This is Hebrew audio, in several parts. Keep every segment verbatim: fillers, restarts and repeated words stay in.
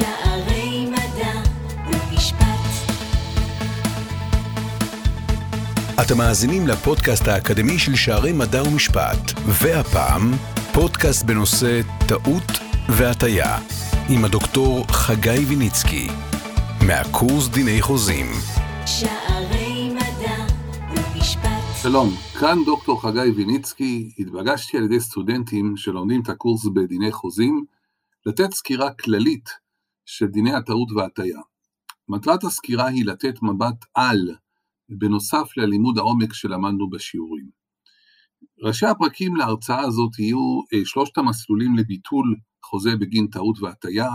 שערי מדע ומשפט. אתם מאזינים לפודקאסט האקדמי של שערי מדע ומשפט, והפעם פודקאסט בנושא טעות והטיה, עם הדוקטור חגי ויניצקי, מהקורס דיני חוזים. שערי מדע ומשפט. שלום, כאן דוקטור חגי ויניצקי. התבקשתי על ידי סטודנטים שלומדים את הקורס בדיני חוזים, לתת סקירה כללית של דיני הטעות והטיה. מטרת הסקירה היא לתת מבט על, בנוסף ללימוד העומק שלמדנו בשיעורים. ראשי הפרקים להרצאה הזאת יהיו שלושת המסלולים לביטול חוזה בגין טעות והטיה,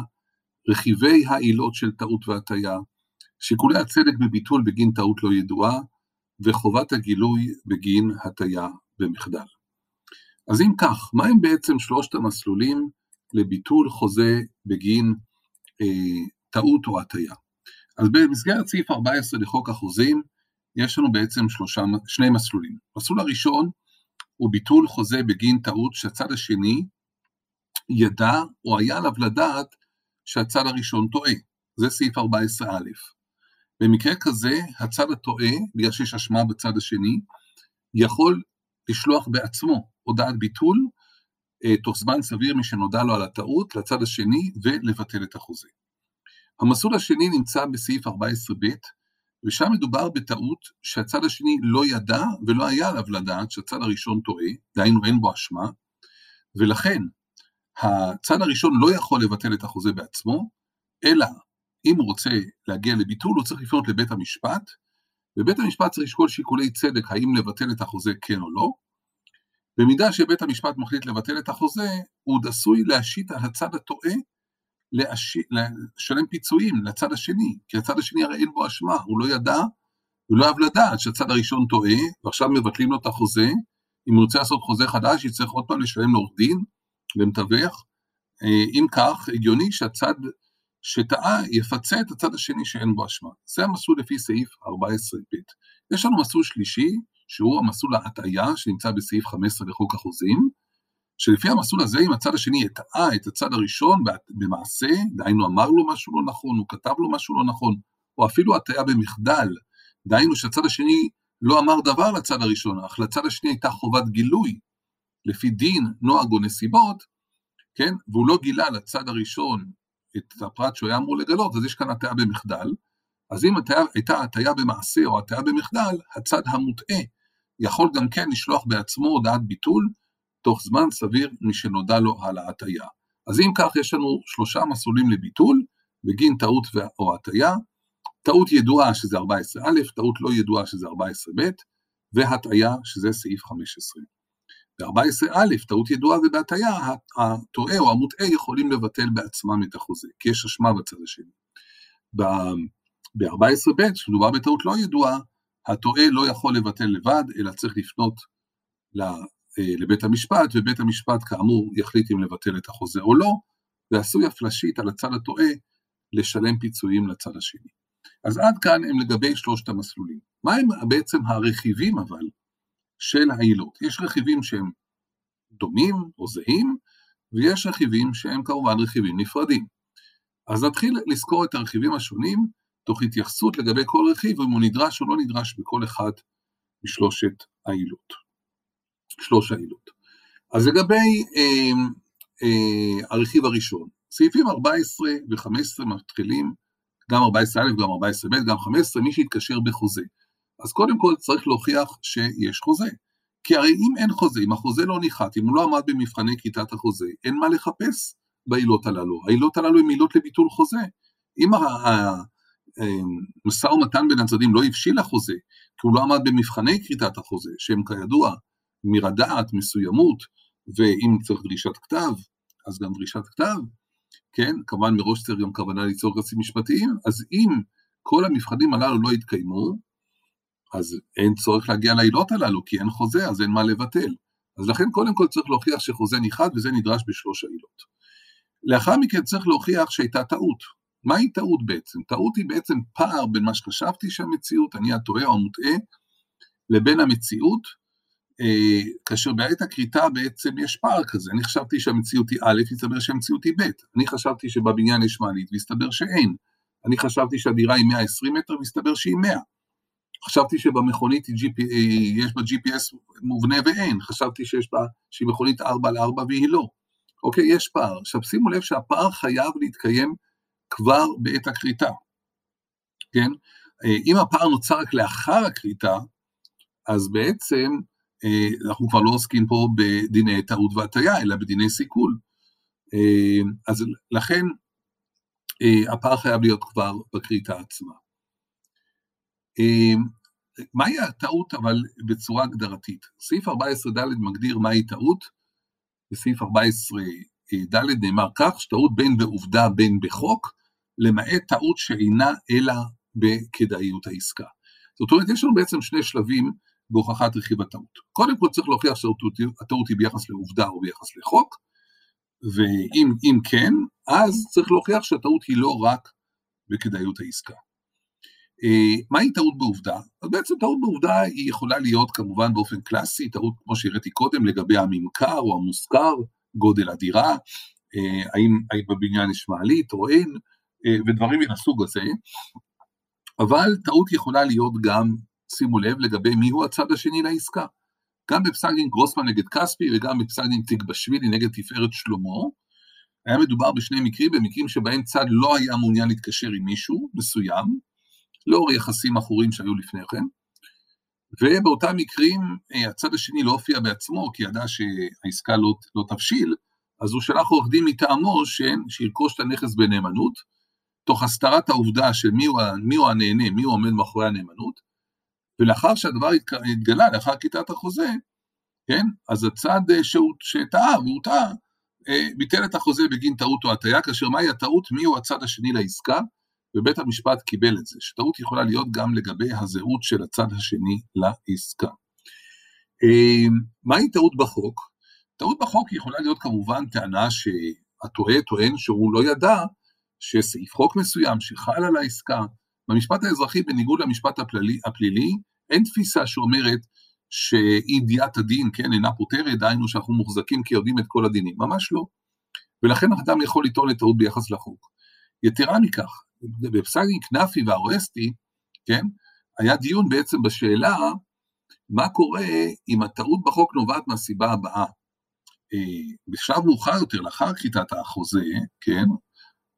רכיבי העילות של טעות והטיה, שיקולי הצדק בביטול בגין טעות לא ידועה, וחובת הגילוי בגין הטיה במחדל. אז אם כך, מה הם בעצם שלושת המסלולים לביטול חוזה בגין אה, טעות או הטיה? אז במסגרת סעיף ארבע עשרה לחוק החוזים, יש לנו בעצם שלושה, שני מסלולים. מסלול הראשון הוא ביטול חוזה בגין טעות שהצד השני ידע או היה עליו לדעת שהצד הראשון טועה. זה סעיף ארבע עשרה א'. במקרה כזה, הצד הטועה, בגלל שיש אשמה בצד השני, יכול לשלוח בעצמו הודעת ביטול, תוך זמן סביר מי שנודע לו על הטעות, לצד השני, ולבטל את החוזה. המסלול השני נמצא בסעיף ארבע עשרה ב', ושם מדובר בטעות שהצד השני לא ידע ולא היה עליו לדעת שהצד הראשון טועה, דהיינו אין בו אשמה, ולכן הצד הראשון לא יכול לבטל את החוזה בעצמו, אלא אם הוא רוצה להגיע לביטול, הוא צריך לפנות לבית המשפט, ובית המשפט צריך לשקול שיקולי צדק האם לבטל את החוזה כן או לא. במידה שבית המשפט מחליט לבטל את החוזה, הוא עשוי להשית על הצד הטועה, לשלם פיצויים לצד השני, כי הצד השני הרי אין בו אשמה, הוא לא ידע, הוא לא אהב לדעת שהצד הראשון טועה, ועכשיו מבטלים לו את החוזה, אם הוא רוצה לעשות חוזה חדש, יצטרך עוד פעם לשלם לעורך דין, למתווך. אם כך, הגיוני שהצד שטעה יפצה את הצד השני שאין בו אשמה. זה המסלול לפי סעיף ארבע עשרה ב'. יש לנו מסלול שלישי, שהוא המסלול ההטעיה, שנמצא בסעיף חמש עשרה לחוק החוזים, שלפי המסלול הזה, אם הצד השני יטעה את הצד הראשון במעשה, דהיינו אמר לו משהו לא נכון, הוא כתב לו משהו לא נכון, או אפילו הטעיה במחדל, דהיינו שהצד השני לא אמר דבר לצד הראשון, אך לצד השני הייתה חובת גילוי, לפי דין, נוהג או נסיבות, כן? והוא לא גילה לצד הראשון את הפרט שהוא היה אמור לגלות, אז יש כאן הטעיה במחדל, אז אם הטעיה, הייתה הטעיה במעשה או הטעיה במחדל, הצד המוטעה יכול גם כן לשלוח בעצמו הודעת ביטול, תוך זמן סביר משנודע לו על ההטעיה. אז אם כך, יש לנו שלושה מסלולים לביטול, בגין טעות או הטעיה, טעות ידועה שזה ארבע עשרה א', טעות לא ידועה שזה ארבע עשרה ב', והטעיה שזה סעיף חמש עשרה. ב-ארבע עשרה א', טעות ידועה ובהטעיה, הטועה או המוטעה יכולים לבטל בעצמם את החוזה, כי יש אשמה בצד השני. ב-ארבע עשרה ב', שמדובר בטעות לא ידועה, הטועה לא יכול לבטל לבד, אלא צריך לפנות לבית המשפט, ובית המשפט כאמור יחליט אם לבטל את החוזה או לא, ועשוי הפלשית על הצד הטועה לשלם פיצויים לצד השני. אז עד כאן הם לגבי שלושת המסלולים. מה הם בעצם הרכיבים אבל של העילות? יש רכיבים שהם דומים או זהים, ויש רכיבים שהם כמובן רכיבים נפרדים. אז נתחיל לזכור את הרכיבים השונים, תוך התייחסות לגבי כל רכיב, אם הוא נדרש או לא נדרש בכל אחד משלושת העילות. שלוש העילות. אז לגבי אה, אה, הרכיב הראשון, סעיפים ארבע עשרה ו-חמש עשרה מתחילים, גם ארבע עשרה א', גם ארבע עשרה ב', גם חמש עשרה, מי שהתקשר בחוזה. אז קודם כל צריך להוכיח שיש חוזה. כי הרי אם אין חוזה, אם החוזה לא ניחת, אם הוא לא עמד במבחני כיתת החוזה, אין מה לחפש בעילות הללו. העילות הללו הן עילות לביטול חוזה. אם המשא ומתן בין הצדדים לא הבשיל החוזה, כי הוא לא עמד במבחני כיתת החוזה, שהם כידוע מרדעת, מסוימות, ואם צריך דרישת כתב, אז גם דרישת כתב, כן, כמובן מראש צריך גם כוונה ליצור רצים משפטיים, אז אם כל המבחנים הללו לא יתקיימו, אז אין צורך להגיע לעילות הללו, כי אין חוזה, אז אין מה לבטל. אז לכן קודם כל צריך להוכיח שחוזה ניחת, וזה נדרש בשלוש העילות. לאחר מכן צריך להוכיח שהייתה טעות. מהי טעות בעצם? טעות היא בעצם פער בין מה שחשבתי שהמציאות, אני הטועה או המוטעה, לבין המציאות, כאשר בעיית הכריתה בעצם יש פער כזה, אני חשבתי שהמציאות היא א', הסתבר שהמציאות היא ב', אני חשבתי שבבניין יש מעלית, והסתבר שאין, אני חשבתי שהדירה היא מאה ועשרים מטר, והסתבר שהיא מאה, חשבתי שבמכונית יש בה ג'י פי אס מובנה ואין, חשבתי שיש בה, שהיא מכונית ארבע על ארבע והיא לא, אוקיי, יש פער, עכשיו שימו לב שהפער חייב להתקיים כבר בעת הכריתה, כן, אם הפער נוצר רק לאחר הכריתה, אז בעצם אנחנו כבר לא עוסקים פה בדיני טעות והטעיה, אלא בדיני סיכול. אז לכן, הפער חייב להיות כבר בקריטה עצמה. מהי הטעות, אבל בצורה הגדרתית? סעיף ארבע עשרה ד' מגדיר מהי טעות, בסעיף ארבע עשרה ד' נאמר כך, שטעות בין בעובדה בין בחוק, למעט טעות שאינה אלא בכדאיות העסקה. זאת אומרת, יש לנו בעצם שני שלבים, בהוכחת רכיב הטעות. קודם כל צריך להוכיח שהטעות היא ביחס לעובדה או ביחס לחוק, ואם כן, אז צריך להוכיח שהטעות היא לא רק בכדאיות העסקה. מהי טעות בעובדה? אז בעצם טעות בעובדה היא יכולה להיות כמובן באופן קלאסי, טעות כמו שהראיתי קודם לגבי הממכר או המושכר, גודל הדירה, האם בבניין יש מעלית או אין, ודברים מן הסוג הזה, אבל טעות יכולה להיות גם שימו לב לגבי מי הוא הצד השני לעסקה. גם בפסק דין גוסמן נגד כספי, וגם בפסק דין תיק בשווילי נגד תפארת שלמה, היה מדובר בשני מקרים, במקרים שבהם צד לא היה מעוניין להתקשר עם מישהו מסוים, לאור יחסים אחורים שהיו לפניכם, ובאותם מקרים הצד השני לא הופיע בעצמו, כי ידע שהעסקה לא, לא תבשיל, אז הוא שלח עורך דין מטעמו ש... שירכוש את הנכס בנאמנות, תוך הסתרת העובדה של מי הוא, מי הוא הנהנה, מי הוא עומד מאחורי הנאמנות, ולאחר שהדבר התגלה, לאחר כיתת החוזה, כן? אז הצד שטעה והוא טעה, ביטל את החוזה בגין טעות או הטעיה, כאשר מהי הטעות, מי הוא הצד השני לעסקה, ובית המשפט קיבל את זה, שטעות יכולה להיות גם לגבי הזהות של הצד השני לעסקה. מהי טעות בחוק? טעות בחוק יכולה להיות כמובן טענה שהטועה טוען שהוא לא ידע, שסעיף חוק מסוים שחל על העסקה, במשפט האזרחי, בניגוד למשפט הפלילי, הפלילי, אין תפיסה שאומרת שאי-דיעת הדין, כן, אינה פותרת, דיינו שאנחנו מוחזקים כי יודעים את כל הדינים, ממש לא. ולכן אדם יכול לטעון לטעות ביחס לחוק. יתרה מכך, בפסק דין קנפי והרואסטי, כן, היה דיון בעצם בשאלה, מה קורה אם הטעות בחוק נובעת מהסיבה הבאה. בשלב מאוחר יותר, לאחר כריתת החוזה, כן,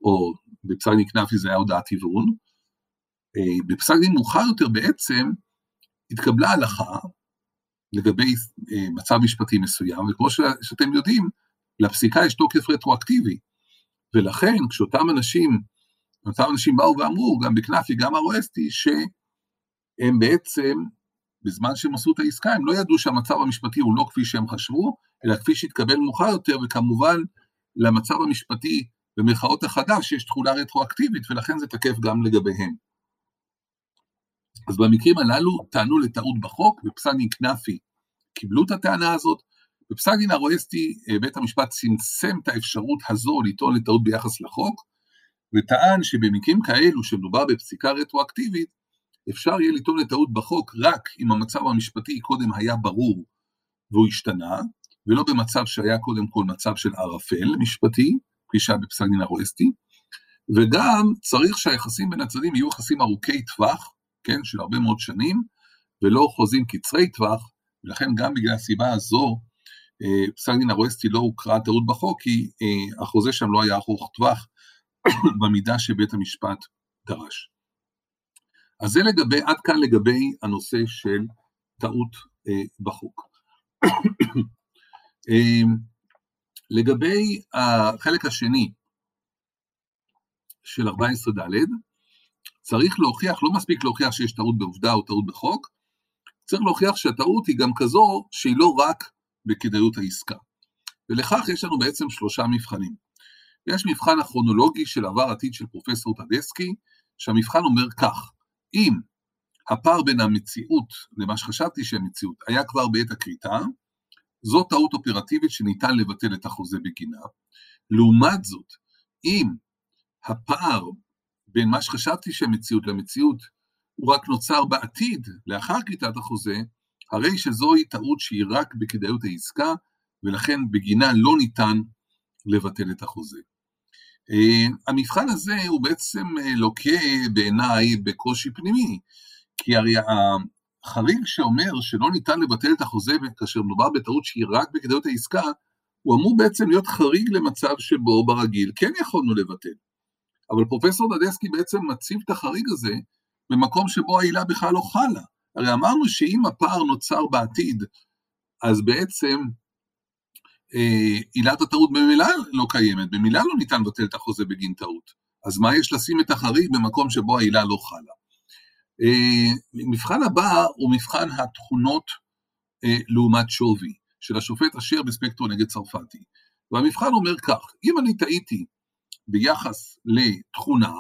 או בפסק דין קנפי זה היה הודעת עיוורון, בפסק דין מאוחר יותר בעצם התקבלה הלכה לגבי מצב משפטי מסוים, וכמו שאתם יודעים, לפסיקה יש תוקף רטרואקטיבי, ולכן כשאותם אנשים, אותם אנשים באו ואמרו, גם בקנפי, גם הרואסטי, שהם בעצם, בזמן שהם עשו את העסקה, הם לא ידעו שהמצב המשפטי הוא לא כפי שהם חשבו, אלא כפי שהתקבל מאוחר יותר, וכמובן למצב המשפטי במרכאות החדש, יש תחולה רטרואקטיבית, ולכן זה תקף גם לגביהם. אז במקרים הללו טענו לטעות בחוק, בפסק דין קנפי קיבלו את הטענה הזאת, בפסק דין הרואסטי בית המשפט צמצם את האפשרות הזו לטעון לטעות ביחס לחוק, וטען שבמקרים כאלו שמדובר בפסיקה רטרואקטיבית, אפשר יהיה לטעון לטעות בחוק רק אם המצב המשפטי קודם היה ברור והוא השתנה, ולא במצב שהיה קודם כל מצב של ערפל משפטי, כפי שהיה בפסק דין הרואסטי, וגם צריך שהיחסים בין הצדדים יהיו יחסים ארוכי טווח, כן, של הרבה מאוד שנים, ולא חוזים קצרי טווח, ולכן גם בגלל הסיבה הזו, פסק דין הרואסטי לא הוקרא טעות בחוק, כי החוזה שם לא היה ארוך טווח, במידה שבית המשפט דרש. אז זה לגבי, עד כאן לגבי הנושא של טעות בחוק. לגבי החלק השני, של ארבע עשרה ד', צריך להוכיח, לא מספיק להוכיח שיש טעות בעובדה או טעות בחוק, צריך להוכיח שהטעות היא גם כזו שהיא לא רק בכדאיות העסקה. ולכך יש לנו בעצם שלושה מבחנים. יש מבחן הכרונולוגי של עבר עתיד של פרופסור טאדסקי, שהמבחן אומר כך, אם הפער בין המציאות למה שחשבתי שהמציאות היה כבר בעת הכריתה, זו טעות אופרטיבית שניתן לבטל את החוזה בגינה. לעומת זאת, אם הפער בין מה שחשבתי שהמציאות למציאות, הוא רק נוצר בעתיד, לאחר כריתת החוזה, הרי שזוהי טעות שהיא רק בכדאיות העסקה, ולכן בגינה לא ניתן לבטל את החוזה. המבחן הזה הוא בעצם לוקה בעיניי בקושי פנימי, כי הרי החריג שאומר שלא ניתן לבטל את החוזה כאשר מדובר בטעות שהיא רק בכדאיות העסקה, הוא אמור בעצם להיות חריג למצב שבו ברגיל כן יכולנו לבטל. אבל פרופסור טאדסקי בעצם מציב את החריג הזה במקום שבו העילה בכלל לא חלה. הרי אמרנו שאם הפער נוצר בעתיד, אז בעצם אה, עילת הטעות במילה לא קיימת, במילה לא ניתן לבטל את החוזה בגין טעות. אז מה יש לשים את החריג במקום שבו העילה לא חלה? אה, מבחן הבא הוא מבחן התכונות אה, לעומת שווי, של השופט אשר בספקטרו נגד צרפתי. והמבחן אומר כך, אם אני טעיתי ביחס לתכונה,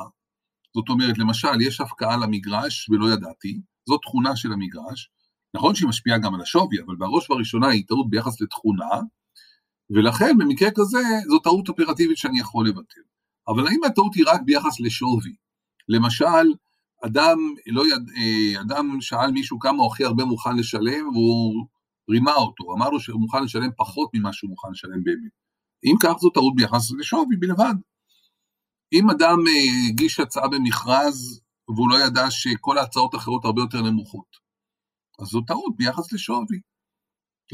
זאת אומרת, למשל, יש הפקעה למגרש ולא ידעתי, זאת תכונה של המגרש, נכון שהיא משפיעה גם על השווי, אבל בראש ובראשונה היא טעות ביחס לתכונה, ולכן במקרה כזה זו טעות אופרטיבית שאני יכול לבטל. אבל האם הטעות היא רק ביחס לשווי? למשל, אדם, לא יד... אדם שאל מישהו כמה הוא הכי הרבה מוכן לשלם, והוא רימה אותו, אמר לו שהוא מוכן לשלם פחות ממה שהוא מוכן לשלם באמת. אם כך זו טעות ביחס לשווי בלבד. אם אדם הגיש הצעה במכרז, והוא לא ידע שכל ההצעות האחרות הרבה יותר נמוכות, אז זו טעות ביחס לשווי.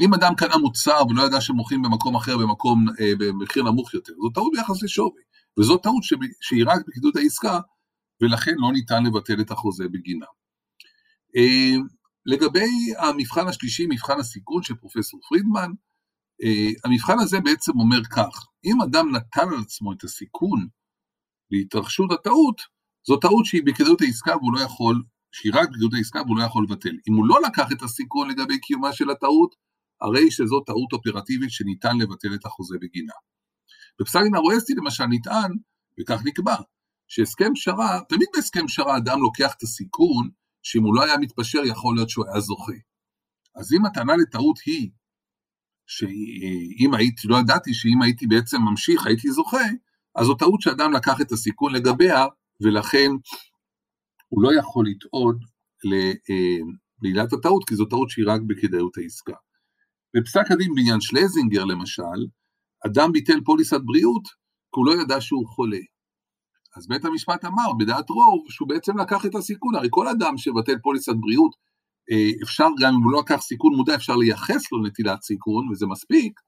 אם אדם קנה מוצר ולא ידע שמוכרים במקום אחר, במקום, אה, במחיר נמוך יותר, זו טעות ביחס לשווי. וזו טעות שהיא רק בכדאיות העסקה, ולכן לא ניתן לבטל את החוזה בגינה. אה, לגבי המבחן השלישי, מבחן הסיכון של פרופסור פרידמן, אה, המבחן הזה בעצם אומר כך, אם אדם נתן על עצמו את הסיכון, להתרחשות הטעות, זו טעות שהיא בכדאיות העסקה והוא לא יכול, שהיא רק בכדאיות העסקה והוא לא יכול לבטל. אם הוא לא לקח את הסיכון לגבי קיומה של הטעות, הרי שזו טעות אופרטיבית שניתן לבטל את החוזה בגינה. בפסק דין הרואסטי למשל נטען, וכך נקבע, שהסכם שרה, תמיד בהסכם שרה אדם לוקח את הסיכון, שאם הוא לא היה מתפשר יכול להיות שהוא היה זוכה. אז אם הטענה לטעות היא, שאם הייתי, לא ידעתי שאם הייתי בעצם ממשיך, הייתי זוכה, אז זו טעות שאדם לקח את הסיכון לגביה, ולכן הוא לא יכול לטעון לעילת הטעות, כי זו טעות שהיא רק בכדאיות העסקה. בפסק הדין בעניין שלזינגר למשל, אדם ביטל פוליסת בריאות, כי הוא לא ידע שהוא חולה. אז בית המשפט אמר, בדעת רוב, שהוא בעצם לקח את הסיכון, הרי כל אדם שבטל פוליסת בריאות, אפשר גם אם הוא לא לקח סיכון מודע, אפשר לייחס לו נטילת סיכון, וזה מספיק,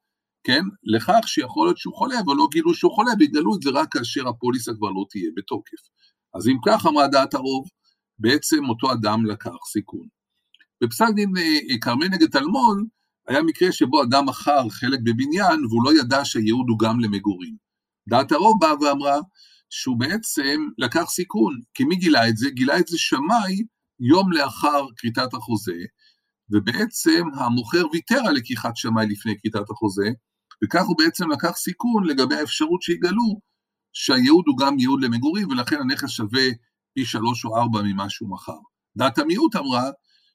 כן, לכך שיכול להיות שהוא חולה, אבל לא גילו שהוא חולה, והתגלו את זה רק כאשר הפוליסה כבר לא תהיה בתוקף. אז אם כך אמרה דעת הרוב, בעצם אותו אדם לקח סיכון. בפסק דין קרמי נגד תלמון, היה מקרה שבו אדם מכר חלק בבניין, והוא לא ידע שהייעוד הוא גם למגורים. דעת הרוב באה ואמרה, שהוא בעצם לקח סיכון, כי מי גילה את זה? גילה את זה שמאי יום לאחר כריתת החוזה, ובעצם המוכר ויתר על לקיחת שמאי לפני כריתת החוזה, וכך הוא בעצם לקח סיכון לגבי האפשרות שיגלו שהייעוד הוא גם ייעוד למגורים, ולכן הנכס שווה פי שלוש או ארבע ממה שהוא מחר. דעת המיעוט אמרה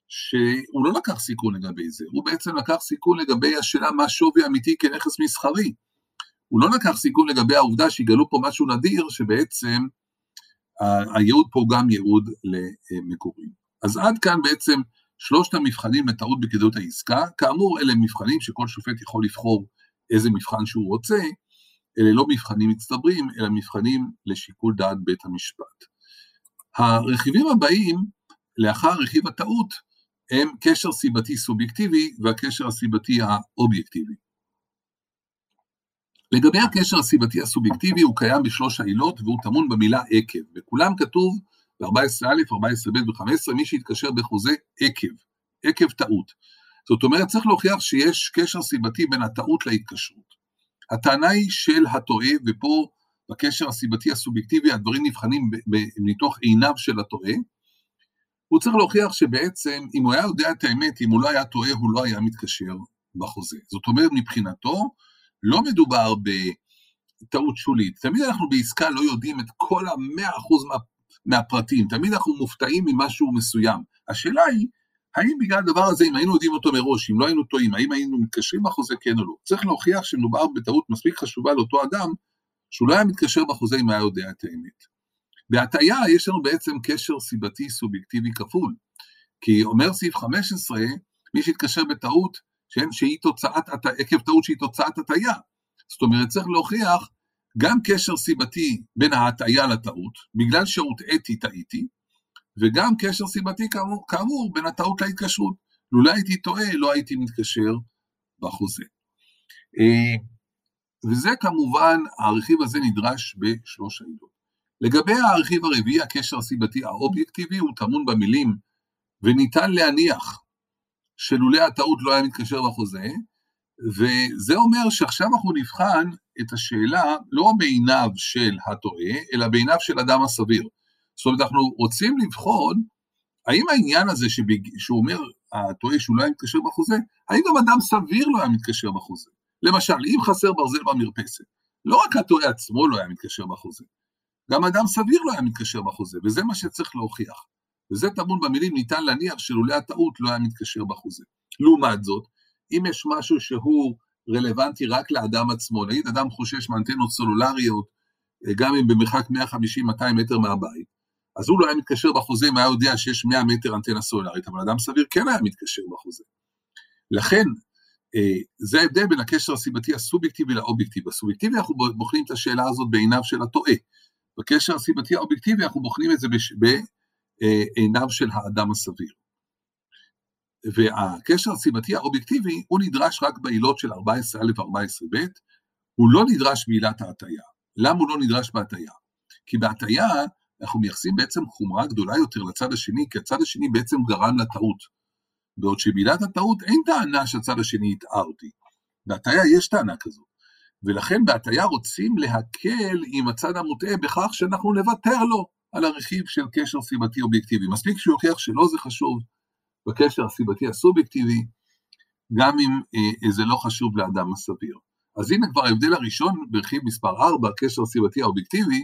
שהוא לא לקח סיכון לגבי זה, הוא בעצם לקח סיכון לגבי השאלה מה שווי אמיתי כנכס מסחרי. הוא לא לקח סיכון לגבי העובדה שיגלו פה משהו נדיר, שבעצם הייעוד פה הוא גם ייעוד למגורים. אז עד כאן בעצם שלושת המבחנים לטעות בכדאיות העסקה, כאמור אלה מבחנים שכל שופט יכול לבחור איזה מבחן שהוא רוצה, אלה לא מבחנים מצטברים, אלא מבחנים לשיקול דעת בית המשפט. הרכיבים הבאים, לאחר רכיב הטעות, הם קשר סיבתי סובייקטיבי, והקשר הסיבתי האובייקטיבי. לגבי הקשר הסיבתי הסובייקטיבי, הוא קיים בשלוש העילות, והוא טמון במילה עקב, וכולם כתוב ב-ארבע עשרה א', ארבע עשרה ב' ו-חמש עשרה, מי שהתקשר בחוזה עקב, עקב טעות. זאת אומרת, צריך להוכיח שיש קשר סיבתי בין הטעות להתקשרות. הטענה היא של הטועה, ופה בקשר הסיבתי הסובייקטיבי, הדברים נבחנים מתוך עיניו של הטועה, הוא צריך להוכיח שבעצם, אם הוא היה יודע את האמת, אם הוא לא היה טועה, הוא לא היה מתקשר בחוזה. זאת אומרת, מבחינתו, לא מדובר בטעות שולית. תמיד אנחנו בעסקה לא יודעים את כל ה-מאה אחוז מה... מהפרטים, תמיד אנחנו מופתעים ממשהו מסוים. השאלה היא, האם בגלל הדבר הזה, אם היינו יודעים אותו מראש, אם לא היינו טועים, האם היינו מתקשרים בחוזה כן או לא? צריך להוכיח שמדובר בטעות מספיק חשובה לאותו אדם, שהוא לא היה מתקשר בחוזה אם היה יודע את האמת. בהטעיה יש לנו בעצם קשר סיבתי סובייקטיבי כפול, כי אומר סעיף חמש עשרה, מי שהתקשר בטעות, שהיא תוצאת, עקב טעות שהיא תוצאת הטעיה. זאת אומרת, צריך להוכיח גם קשר סיבתי בין ההטעיה לטעות, בגלל שהוטעיתי טעיתי, וגם קשר סיבתי כאמור, כאמור בין הטעות להתקשרות. לולא הייתי טועה, לא הייתי מתקשר בחוזה. וזה כמובן, הרכיב הזה נדרש בשלוש העילות. לגבי הרכיב הרביעי, הקשר הסיבתי האובייקטיבי, הוא טמון במילים, וניתן להניח שלולא הטעות לא היה מתקשר בחוזה, וזה אומר שעכשיו אנחנו נבחן את השאלה לא בעיניו של הטועה, אלא בעיניו של אדם הסביר. זאת אומרת, אנחנו רוצים לבחון, האם העניין הזה שבג... שהוא אומר, הטועה שהוא לא היה מתקשר בחוזה, האם גם אדם סביר לא היה מתקשר בחוזה? למשל, אם חסר ברזל במרפסת, לא רק הטועה עצמו לא היה מתקשר בחוזה, גם אדם סביר לא היה מתקשר בחוזה, וזה מה שצריך להוכיח. וזה טמון במילים, ניתן להניח שלולא הטעות לא היה מתקשר בחוזה. לעומת זאת, אם יש משהו שהוא רלוונטי רק לאדם עצמו, נגיד אדם חושש מאנטנות סלולריות, גם אם במרחק מאה חמישים מאתיים מטר מהבית, אז הוא לא היה מתקשר בחוזה, אם היה יודע שיש מאה מטר אנטנה סלולרית, אבל אדם סביר כן היה מתקשר בחוזה. לכן, זה ההבדל בין הקשר הסיבתי הסובייקטיבי לאובייקטיבי. הסובייקטיבי אנחנו בוחנים את השאלה הזאת בעיניו של הטועה. בקשר הסיבתי האובייקטיבי אנחנו בוחנים את זה בעיניו של האדם הסביר. והקשר הסיבתי האובייקטיבי הוא נדרש רק בעילות של ארבע עשרה א' וארבע עשרה ב', הוא לא נדרש בעילת ההטעיה. למה הוא לא נדרש בהטעיה? כי בהטעיה אנחנו מייחסים בעצם חומרה גדולה יותר לצד השני, כי הצד השני בעצם גרם לטעות. בעוד שבעילת הטעות אין טענה שהצד השני הטעה אותי. בהטעיה יש טענה כזאת. ולכן בהטעיה רוצים להקל עם הצד המוטעה בכך שאנחנו נוותר לו על הרכיב של קשר סיבתי אובייקטיבי. מספיק שהוא יוכיח שלא זה חשוב בקשר הסיבתי הסובייקטיבי, גם אם אה, זה לא חשוב לאדם הסביר. אז הנה כבר ההבדל הראשון ברכיב מספר ארבע, קשר סיבתי האובייקטיבי,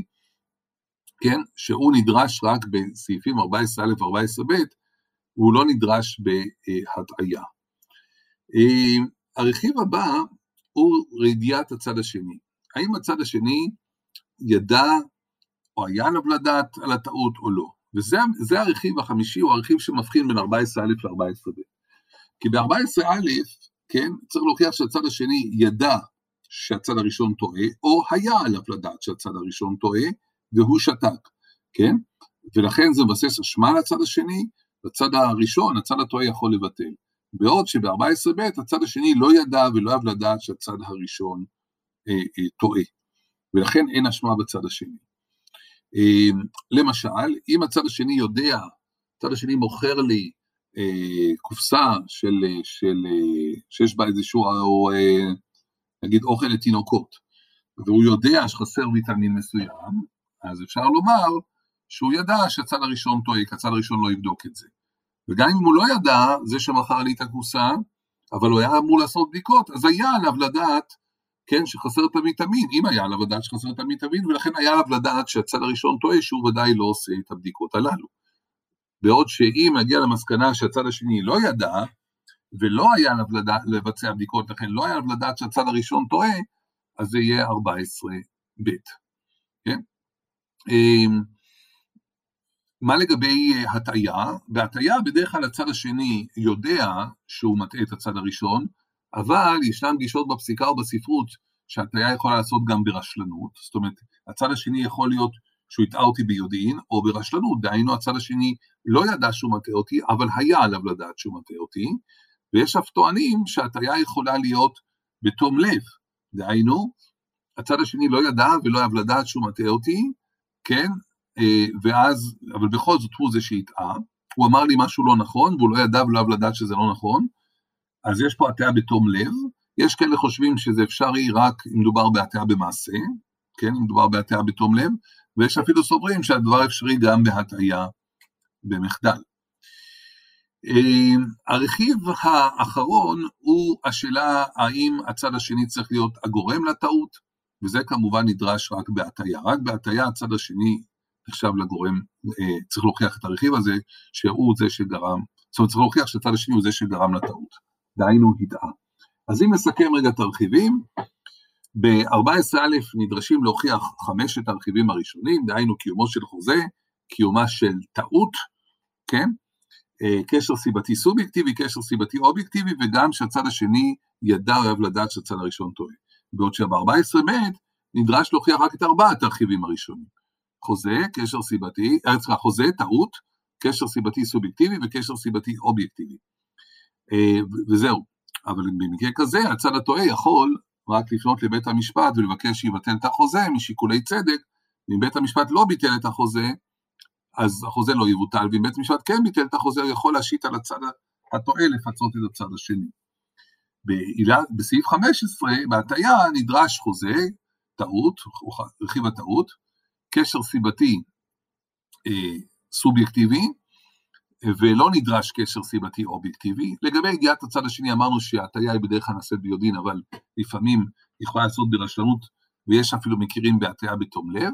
כן, שהוא נדרש רק בסעיפים ארבע עשרה א' וארבע עשרה ב', הוא לא נדרש בהטעיה. אה, הרכיב הבא הוא רדיעת הצד השני. האם הצד השני ידע או היה עליו לדעת על הטעות או לא? וזה הרכיב החמישי, הוא הרכיב שמבחין בין ארבע עשרה א' לארבע עשרה ב'. כי ב-ארבע עשרה א', כן, צריך להוכיח שהצד השני ידע שהצד הראשון טועה, או היה עליו לדעת שהצד הראשון טועה, והוא שתק, כן? ולכן זה מבסס אשמה לצד השני, הצד הראשון, הצד הטועה יכול לבטל. בעוד שב-ארבע עשרה ב' הצד השני לא ידע ולא ידע לדעת שהצד הראשון אה, אה, טועה, ולכן אין אשמה בצד השני. למשל, אם הצד השני יודע, הצד השני מוכר לי אה, קופסה של, של, שיש בה איזשהו, או, אה, נגיד, אוכל לתינוקות, והוא יודע שחסר ויטמין מסוים, אז אפשר לומר שהוא ידע שהצד הראשון טועה, כי הצד הראשון לא יבדוק את זה. וגם אם הוא לא ידע, זה שמכר לי את הקופסה, אבל הוא היה אמור לעשות בדיקות, אז היה עליו לדעת, כן, שחסר את הוויטמין, אם היה עליו לדעת שחסר את הוויטמין, ולכן היה עליו לדעת שהצד הראשון טועה, שהוא ודאי לא עושה את הבדיקות הללו. בעוד שאם הגיע למסקנה שהצד השני לא ידע, ולא היה עליו לדעת לבצע בדיקות, לכן לא היה עליו לדעת שהצד הראשון טועה, אז זה יהיה ארבע עשרה ב'. כן? מה לגבי הטעיה? בהטעיה בדרך כלל הצד השני יודע שהוא מטעה את הצד הראשון, אבל ישנן גישות בפסיקה או בספרות שהטעיה יכולה לעשות גם ברשלנות, זאת אומרת, הצד השני יכול להיות שהוא יטעה אותי ביודעין, או ברשלנות, דהיינו הצד השני לא ידע שהוא מטעה אותי, אבל היה עליו לדעת שהוא מטעה אותי, ויש אף טוענים שהטעיה יכולה להיות בתום לב, דהיינו, הצד השני לא ידע ולא ידע לדעת שהוא מטעה אותי, כן, ואז, אבל בכל זאת הוא זה שהטעה, הוא אמר לי משהו לא נכון, והוא לא ידע ולא ידע לדעת שזה לא נכון, אז יש פה הטעה בתום לב, יש כאלה חושבים שזה אפשרי רק אם מדובר בהטעה במעשה, כן, אם מדובר בהטעה בתום לב, ויש אפילו סוברים שהדבר אפשרי גם בהטעיה במחדל. הרכיב האחרון הוא השאלה האם הצד השני צריך להיות הגורם לטעות, וזה כמובן נדרש רק בהטעיה, רק בהטעיה הצד השני נחשב לגורם, צריך להוכיח את הרכיב הזה, שהוא זה שגרם, זאת אומרת צריך להוכיח שהצד השני הוא זה שגרם לטעות. דהיינו הטעה. אז אם נסכם רגע את הרכיבים, ב-ארבע עשרה א' נדרשים להוכיח חמשת הרכיבים הראשונים, דהיינו קיומו של חוזה, קיומה של טעות, כן? קשר סיבתי סובייקטיבי, קשר סיבתי אובייקטיבי, וגם שהצד השני ידע או יב לדעת שהצד הראשון טועה. בעוד שב-ארבע עשרה מת, נדרש להוכיח רק את ארבעת הרכיבים הראשונים. חוזה, קשר סיבתי, חוזה, טעות, קשר סיבתי סובייקטיבי וקשר סיבתי אובייקטיבי. וזהו. אבל במקרה כזה, הצד הטועה יכול רק לפנות לבית המשפט ולבקש שיבטל את החוזה משיקולי צדק. אם בית המשפט לא ביטל את החוזה, אז החוזה לא יבוטל, ואם בית המשפט כן ביטל את החוזה, הוא יכול להשית על הצד הטועה לפצות את הצד השני. בסעיף חמש עשרה, בהטעיה נדרש חוזה, טעות, רכיב הטעות, קשר סיבתי אה, סובייקטיבי, ולא נדרש קשר סיבתי אובייקטיבי. לגבי הגיעת הצד השני, אמרנו שההטעיה היא בדרך כלל נעשית ביודעין, אבל לפעמים יכולה לעשות ברשלנות, ויש אפילו מכירים בהטעיה בתום לב,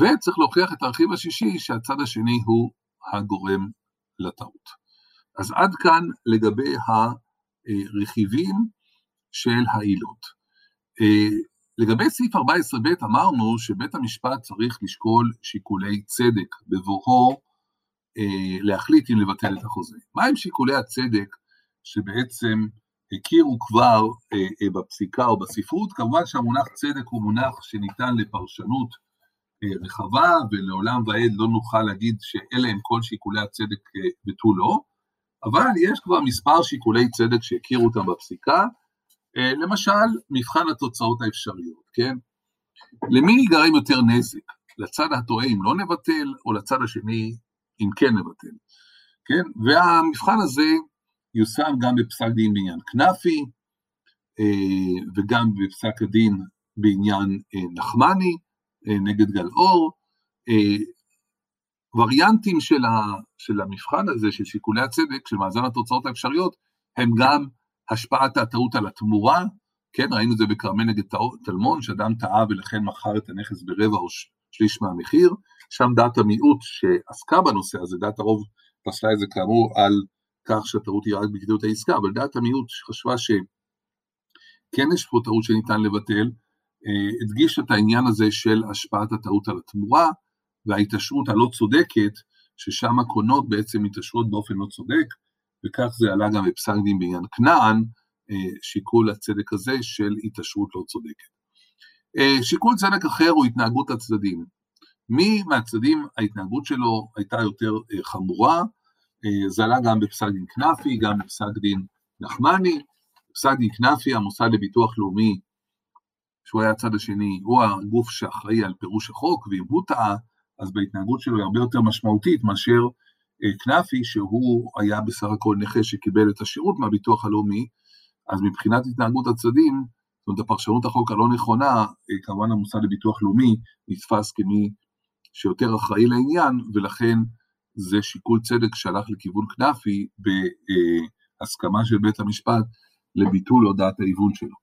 וצריך להוכיח את הרכיב השישי, שהצד השני הוא הגורם לטעות. אז עד כאן לגבי הרכיבים של העילות. לגבי סעיף ארבע עשרה ב' אמרנו שבית המשפט צריך לשקול שיקולי צדק בבואו להחליט אם לבטל את החוזה. מה הם שיקולי הצדק שבעצם הכירו כבר בפסיקה או בספרות? כמובן שהמונח צדק הוא מונח שניתן לפרשנות רחבה, ולעולם ועד לא נוכל להגיד שאלה הם כל שיקולי הצדק ותו לא, אבל יש כבר מספר שיקולי צדק שהכירו אותם בפסיקה, למשל, מבחן התוצאות האפשריות, כן? למי ייגרם יותר נזק? לצד הטועה אם לא נבטל, או לצד השני אם כן נבטל, כן? והמבחן הזה יושם גם בפסק דין בעניין קנפי, וגם בפסק הדין בעניין נחמני, נגד גל אור. וריאנטים של, ה, של המבחן הזה, של שיקולי הצדק, של מאזן התוצאות האפשריות, הם גם השפעת הטעות על התמורה, כן, ראינו את זה בקרמי נגד תלמון, שאדם טעה ולכן מכר את הנכס ברבע או שליש מהמחיר, שם דעת המיעוט שעסקה בנושא הזה, דעת הרוב פסלה את זה כאמור על כך שהטעות היא רק בקדיות העסקה, אבל דעת המיעוט חשבה שכן יש פה טעות שניתן לבטל, הדגיש את העניין הזה של השפעת הטעות על התמורה, וההתעשרות הלא צודקת, ששם הקונות בעצם מתעשרות באופן לא צודק, וכך זה עלה גם בפסק דין בעניין כנען, שיקול הצדק הזה של התעשרות לא צודקת. שיקול צדק אחר הוא התנהגות הצדדים. מי מהצדדים ההתנהגות שלו הייתה יותר חמורה, זה עלה גם בפסק דין קנפי, גם בפסק דין נחמני, בפסק דין קנפי, המוסד לביטוח לאומי, שהוא היה הצד השני, הוא הגוף שאחראי על פירוש החוק, ואם הוא טעה, אז בהתנהגות שלו היא הרבה יותר משמעותית, מאשר קנפי, שהוא היה בסך הכל נכה שקיבל את השירות מהביטוח הלאומי, אז מבחינת התנהגות הצדדים, זאת אומרת, הפרשנות החוק הלא נכונה, כמובן המוסד לביטוח לאומי, נתפס כמי שיותר אחראי לעניין, ולכן זה שיקול צדק שהלך לכיוון קנפי, בהסכמה של בית המשפט, לביטול הודעת האיבון שלו.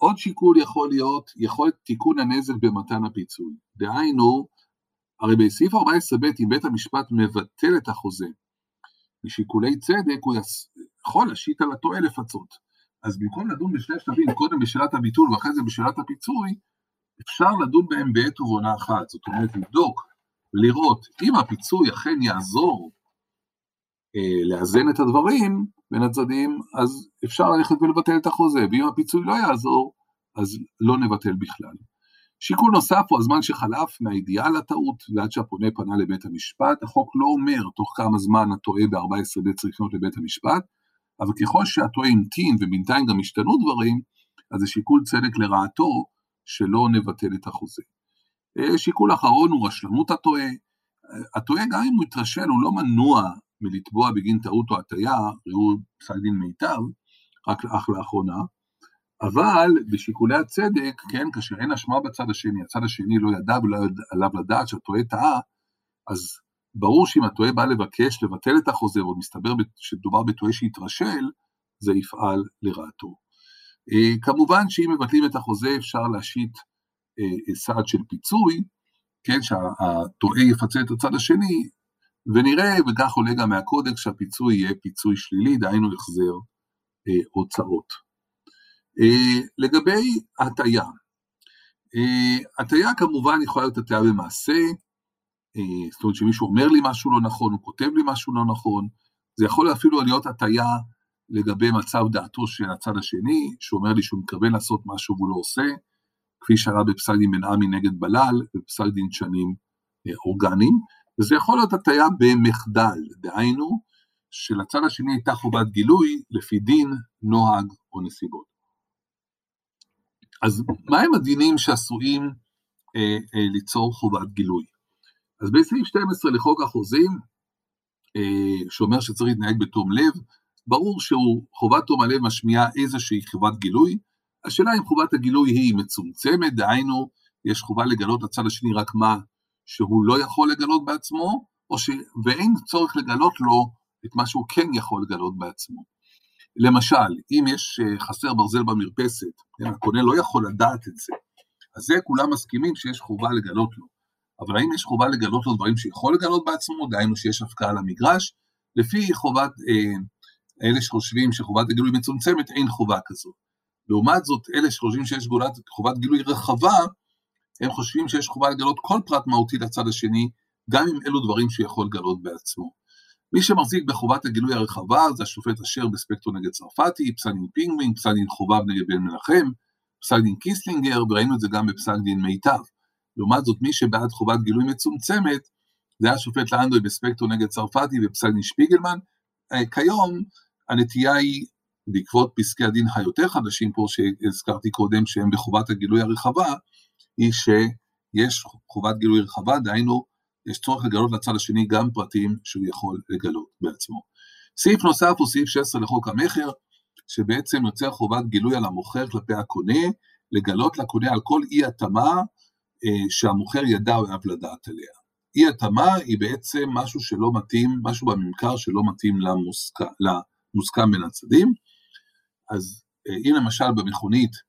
עוד שיקול יכול להיות, יכול להיות תיקון הנזק במתן הפיצוי. דהיינו, הרי בסעיף ארבע עשרה ב' אם בית המשפט מבטל את החוזה, משיקולי צדק הוא יכול להשית על התועה לפצות. אז במקום לדון בשני השלבים, קודם בשאלת הביטול ואחרי זה בשאלת הפיצוי, אפשר לדון בהם בעת ובעונה אחת. זאת אומרת, לבדוק, לראות אם הפיצוי אכן יעזור אה, לאזן את הדברים, בין הצדדים, אז אפשר ללכת ולבטל את החוזה, ואם הפיצוי לא יעזור, אז לא נבטל בכלל. שיקול נוסף הוא הזמן שחלף מהאידיאל הטעות, ועד שהפונה פנה לבית המשפט, החוק לא אומר תוך כמה זמן הטועה ב-ארבע עשרה ב' צריך לפנות לבית המשפט, אבל ככל שהטועה המתין, ובינתיים גם השתנו דברים, אז זה שיקול צדק לרעתו, שלא נבטל את החוזה. שיקול אחרון הוא רשלנות הטועה, הטועה גם אם הוא התרשל, הוא לא מנוע, מלתבוע בגין טעות או הטעיה, ראו פסק דין מיטב, רק לאח לאחרונה, אבל בשיקולי הצדק, כן, כאשר אין אשמה בצד השני, הצד השני לא ידע ולא ידע, עליו לדעת שהטועה טעה, אז ברור שאם הטועה בא לבקש לבטל את החוזה, ועוד מסתבר שדובר בטועה שהתרשל, זה יפעל לרעתו. כמובן שאם מבטלים את החוזה, אפשר להשית סעד של פיצוי, כן, שהטועה יפצה את הצד השני, ונראה, וכך עולה גם מהקודק, שהפיצוי יהיה פיצוי שלילי, דהיינו החזר אה, הוצאות. אה, לגבי הטעיה, אה, הטעיה כמובן יכולה להיות הטעיה במעשה, זאת אומרת שמישהו אומר לי משהו לא נכון, הוא כותב לי משהו לא נכון, זה יכול אפילו להיות הטעיה לגבי מצב דעתו של הצד השני, שאומר לי שהוא מקווה לעשות משהו והוא לא עושה, כפי שעלה בפסק דין מנעה מנגד בלל, בפסק דין שנים אורגניים, וזה יכול להיות הטעיה במחדל, דהיינו, שלצד השני הייתה חובת גילוי, לפי דין, נוהג או נסיבות. אז מה הם הדינים שעשויים אה, אה, ליצור חובת גילוי? אז בסעיף שתים עשרה לחוק החוזים, אה, שאומר שצריך להתנהג בתום לב, ברור שהוא חובת תום הלב משמיעה איזושהי חובת גילוי, השאלה אם חובת הגילוי היא מצומצמת, דהיינו, יש חובה לגלות לצד השני רק מה שהוא לא יכול לגלות בעצמו, או ש... ואין צורך לגלות לו את מה שהוא כן יכול לגלות בעצמו. למשל, אם יש חסר ברזל במרפסת, הקונה לא יכול לדעת את זה, אז זה כולם מסכימים שיש חובה לגלות לו. אבל האם יש חובה לגלות לו דברים שיכול לגלות בעצמו, דהיינו שיש הפקעה למגרש, לפי חובת, אה, אלה שחושבים שחובת הגילוי מצומצמת, אין חובה כזו. לעומת זאת, אלה שחושבים שיש חובת גילוי רחבה, הם חושבים שיש חובה לגלות כל פרט מהותי לצד השני, גם אם אלו דברים שיכול לגלות בעצמו. מי שמחזיק בחובת הגילוי הרחבה, זה השופט אשר בספקטרו נגד צרפתי, פסק דין פינגווין, פסק דין חובב נגד בן מנחם, פסק דין קיסלינגר, וראינו את זה גם בפסק דין מיטב. לעומת זאת, מי שבעד חובת גילוי מצומצמת, זה השופט לאנדוי בספקטרו נגד צרפתי, ופסק דין שפיגלמן. כיום, הנטייה היא, בעקבות פסקי הדין היותר חדשים פה, שהזכרתי קודם, שהם בחובת הגילוי הרחבה, היא שיש חובת גילוי רחבה, דהיינו, יש צורך לגלות לצד השני גם פרטים שהוא יכול לגלות בעצמו. סעיף נוסף הוא סעיף שש עשרה לחוק המחר, שבעצם יוצר חובת גילוי על המוכר כלפי הקונה, לגלות לקונה על כל אי התאמה אה, שהמוכר ידע או אהב לדעת עליה. אי התאמה היא בעצם משהו שלא מתאים, משהו בממכר שלא מתאים למוסכם, למוסכם בין הצדדים. אז אה, אם למשל במכונית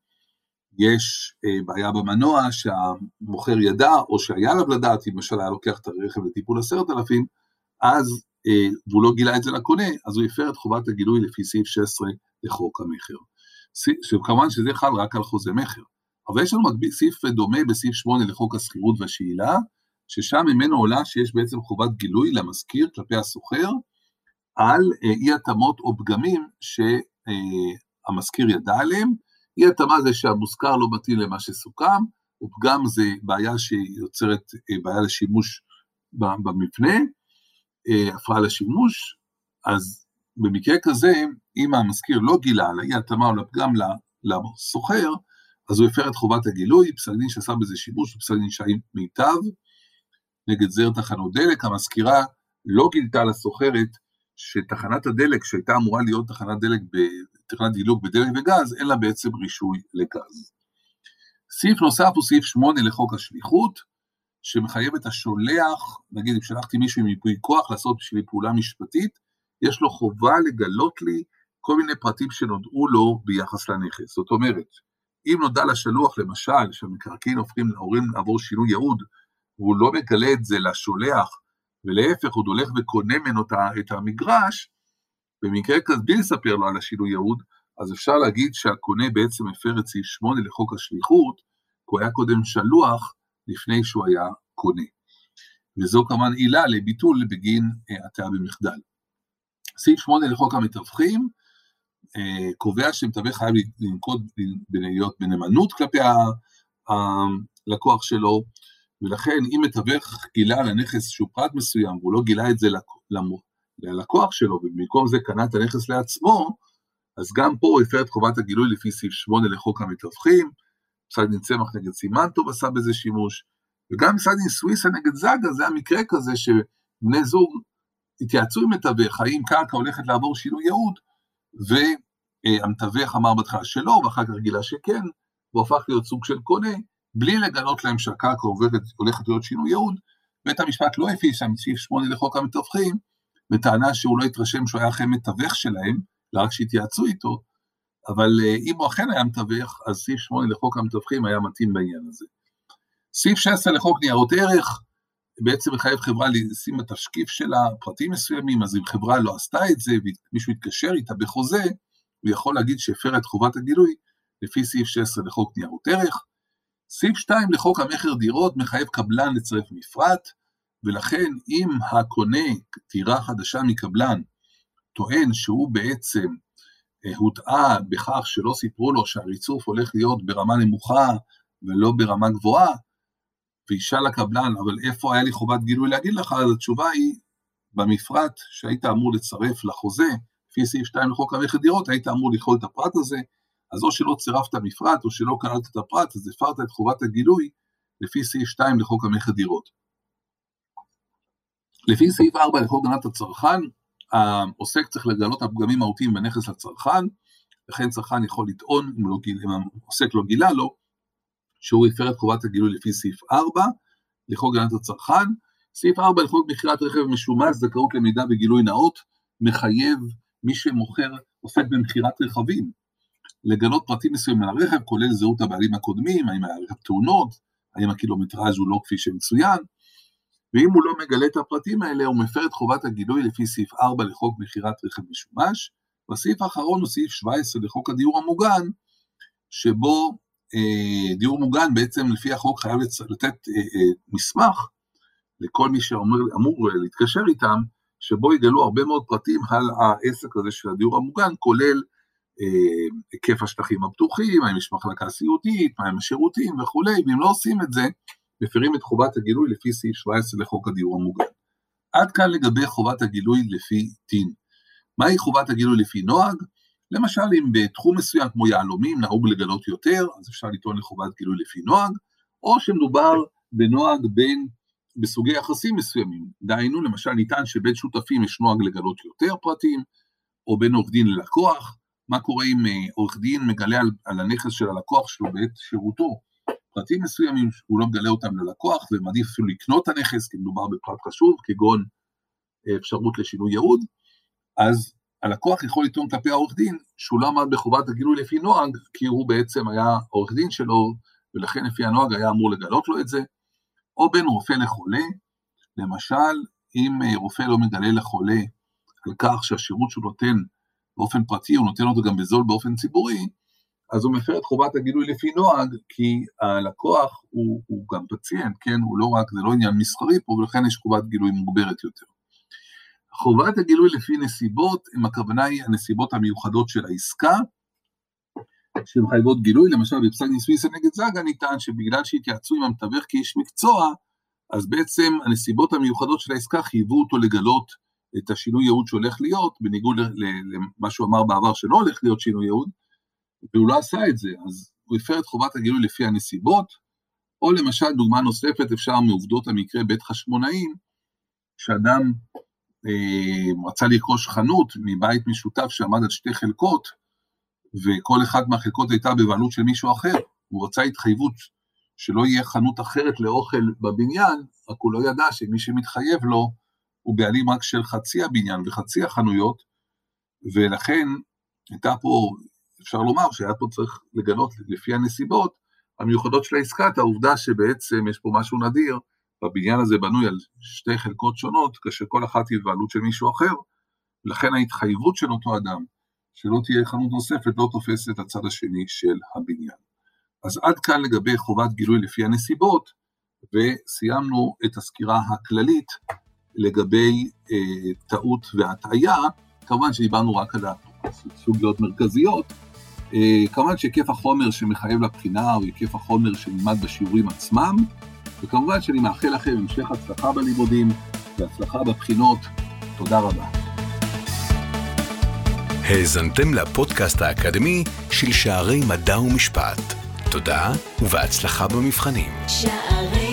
יש אה, בעיה במנוע שהמוכר ידע, או שהיה עליו לדעת, אם למשל היה לוקח את הרכב לטיפול עשרת אלפים, אז, אה, והוא לא גילה את זה לקונה, אז הוא הפר את חובת הגילוי לפי סעיף שש עשרה לחוק המחר. שכמובן שזה חל רק על חוזה מחר. אבל יש לנו סעיף דומה בסעיף שמונה לחוק השכירות והשאילה, ששם ממנו עולה שיש בעצם חובת גילוי למזכיר כלפי הסוחר, על אה, אי התאמות או פגמים שהמזכיר ידע עליהם, אי התאמה זה שהמוזכר לא מתאים למה שסוכם, ופגם זה בעיה שיוצרת בעיה לשימוש במפנה, הפרעה לשימוש, אז במקרה כזה, אם המזכיר לא גילה על אי התאמה או לפגם לסוחר, אז הוא הפר את חובת הגילוי, פסק דין שעשה בזה שימוש, פסק דין שהיה מיטב, נגד זר תחנות דלק, המזכירה לא גילתה לסוחרת, שתחנת הדלק שהייתה אמורה להיות תחנת דלק בתחנת דילוק בדלק וגז, אין לה בעצם רישוי לגז. סעיף נוסף הוא סעיף שמונה לחוק השליחות, שמחייב את השולח, נגיד אם שלחתי מישהו עם ייפוי כוח לעשות בשבילי פעולה משפטית, יש לו חובה לגלות לי כל מיני פרטים שנודעו לו ביחס לנכס. זאת אומרת, אם נודע לשלוח למשל, שהמקרקעין הופכים להורים לעבור שינוי ייעוד, והוא לא מגלה את זה לשולח, ולהפך הוא הולך וקונה ממנו את המגרש, במקרה כזה בלי לספר לו על השינוי ייעוד, אז אפשר להגיד שהקונה בעצם הפר את סעיף שמונה לחוק השליחות, כי הוא היה קודם שלוח לפני שהוא היה קונה. וזו כמובן עילה לביטול בגין הטעה במחדל. סעיף שמונה לחוק המתווכים, קובע שמתווך חייב לנקוט בנהיות בנאמנות כלפי הלקוח שלו, ולכן אם מתווך גילה על הנכס שהוא פרט מסוים, והוא לא גילה את זה ללקוח שלו, ובמקום זה קנה את הנכס לעצמו, אז גם פה הוא הפר את חובת הגילוי לפי סעיף שמונה לחוק המתווכים, פסק דין צמח נגד סימנטוב עשה בזה שימוש, וגם פסק דין סויסה נגד זגה, זה המקרה כזה שבני זוג התייעצו עם מתווך, האם קרקע הולכת לעבור שינוי ייעוד, והמתווך אמר בתחילה שלא, ואחר כך גילה שכן, והוא הפך להיות סוג של קונה, בלי לגלות להם שהקרקע הולכת להיות שינוי ייעוד, בית המשפט לא הפיס שם סעיף שמונה לחוק המתווכים, בטענה שהוא לא התרשם שהוא היה חם מתווך שלהם, לא רק שהתייעצו איתו, אבל אם הוא אכן היה מתווך, אז סעיף שמונה לחוק המתווכים היה מתאים בעניין הזה. סעיף שש עשרה לחוק ניירות ערך, בעצם מחייב חברה לשים בתשקיף שלה פרטים מסוימים, אז אם חברה לא עשתה את זה, ומישהו התקשר איתה בחוזה, הוא יכול להגיד שהפרה את חובת הגילוי, לפי סעיף שש עשרה לחוק ניירות ערך. סעיף שתיים לחוק המחיר דירות מחייב קבלן לצרף מפרט, ולכן אם הקונה דירה חדשה מקבלן טוען שהוא בעצם הודעה בכך שלא סיפרו לו שהריצוף הולך להיות ברמה נמוכה ולא ברמה גבוהה, וישאל לקבלן, אבל איפה היה לי חובת גילוי להגיד לך? אז התשובה היא, במפרט שהיית אמור לצרף לחוזה, לפי סעיף שתיים לחוק המכר דירות, היית אמור לכלול את הפרט הזה, אז או שלא צירפת מפרט, או שלא כללת את הפרט, אז הפרת את חובת הגילוי, לפי סעיף שתיים לחוק המכר דירות. לפי סעיף ארבע לחוק הגנת הצרכן, העוסק צריך לגלות הפגמים מהותיים בנכס לצרכן, לכן צרכן יכול לטעון, אם, לא, אם העוסק לא גילה לו, שהוא הפר את חובת הגילוי לפי סעיף ארבע לחוק הגנת הצרכן. סעיף ארבע לחוק מכירת רכב משומש, זכאות למידע וגילוי נאות, מחייב מי שמוכר, עוסק במכירת רכבים, לגלות פרטים מסוימים על הרכב, כולל זהות הבעלים הקודמים, האם היה רכב תאונות, האם הקילומטראז' הוא לא כפי שמצוין, ואם הוא לא מגלה את הפרטים האלה, הוא מפר את חובת הגילוי לפי סעיף ארבע לחוק מכירת רכב משומש. והסעיף האחרון הוא סעיף שבע עשרה לחוק הדיור המוגן, שבו אה, דיור מוגן בעצם לפי החוק חייב לצ... לתת אה, אה, מסמך לכל מי שאמור להתקשר איתם, שבו יגלו הרבה מאוד פרטים על העסק הזה של הדיור המוגן, כולל היקף השטחים הפתוחים, האם יש מחלקה סיעודית, מהם השירותים וכולי, ואם לא עושים את זה, מפרים את חובת הגילוי לפי סעיף שבע עשרה לחוק הדיור המוגן. עד כאן לגבי חובת הגילוי לפי דין. מהי חובת הגילוי לפי נוהג? למשל, אם בתחום מסוים כמו יהלומים נהוג לגלות יותר, אז אפשר לטעון לחובת גילוי לפי נוהג, או שמדובר בנוהג בין, בסוגי יחסים מסוימים. דהיינו, למשל, ניתן שבין שותפים יש נוהג לגלות יותר פרטים, או בין עורך דין ללקוח. מה קורה אם עורך דין מגלה על, על הנכס של הלקוח שלו בעת שירותו? פרטים מסוימים שהוא לא מגלה אותם ללקוח, ומעדיף אפילו לקנות הנכס, כי מדובר בפרט חשוב, כגון אפשרות לשינוי יעוד, אז הלקוח יכול לטעון כלפי העורך דין, שהוא לא עמד בחובת הגילוי לפי נוהג, כי הוא בעצם היה עורך דין שלו, ולכן לפי הנוהג היה אמור לגלות לו את זה, או בין רופא לחולה, למשל, אם רופא לא מגלה לחולה, על כך שהשירות שהוא נותן באופן פרטי, הוא נותן אותו גם בזול באופן ציבורי, אז הוא מפר את חובת הגילוי לפי נוהג, כי הלקוח הוא, הוא גם פציינט, כן? הוא לא רק, זה לא עניין מסחרי פה, ולכן יש חובת גילוי מוגברת יותר. חובת הגילוי לפי נסיבות, עם הכוונה היא הנסיבות המיוחדות של העסקה, שמחייבות גילוי, למשל בפסק דין סויסה נגד זגה ניתן, שבגלל שהתייעצו עם המתווך כאיש מקצוע, אז בעצם הנסיבות המיוחדות של העסקה חייבו אותו לגלות את השינוי יעוד שהולך להיות, בניגוד למה שהוא אמר בעבר שלא הולך להיות שינוי יעוד, והוא לא עשה את זה, אז הוא הפר את חובת הגילוי לפי הנסיבות, או למשל דוגמה נוספת אפשר מעובדות המקרה בית חשמונאים, שאדם אה, רצה לרכוש חנות מבית משותף שעמד על שתי חלקות, וכל אחת מהחלקות הייתה בבעלות של מישהו אחר, הוא רצה התחייבות שלא יהיה חנות אחרת לאוכל בבניין, רק הוא לא ידע שמי שמתחייב לו, הוא בעלים רק של חצי הבניין וחצי החנויות, ולכן הייתה פה, אפשר לומר שהיה פה צריך לגלות לפי הנסיבות המיוחדות של העסקת, העובדה שבעצם יש פה משהו נדיר, והבניין הזה בנוי על שתי חלקות שונות, כאשר כל אחת היא בעלות של מישהו אחר, ולכן ההתחייבות של אותו אדם, שלא תהיה חנות נוספת, לא תופסת את הצד השני של הבניין. אז עד כאן לגבי חובת גילוי לפי הנסיבות, וסיימנו את הסקירה הכללית, לגבי אה, טעות והטעיה, כמובן שדיברנו רק על הסוגיות מרכזיות, אה, כמובן שהיקף החומר שמחייב לבחינה, או היקף החומר שנלמד בשיעורים עצמם, וכמובן שאני מאחל לכם המשך הצלחה בלימודים, והצלחה בבחינות. תודה רבה. האזנתם לפודקאסט האקדמי של שערי מדע ומשפט. תודה, ובהצלחה במבחנים. שערי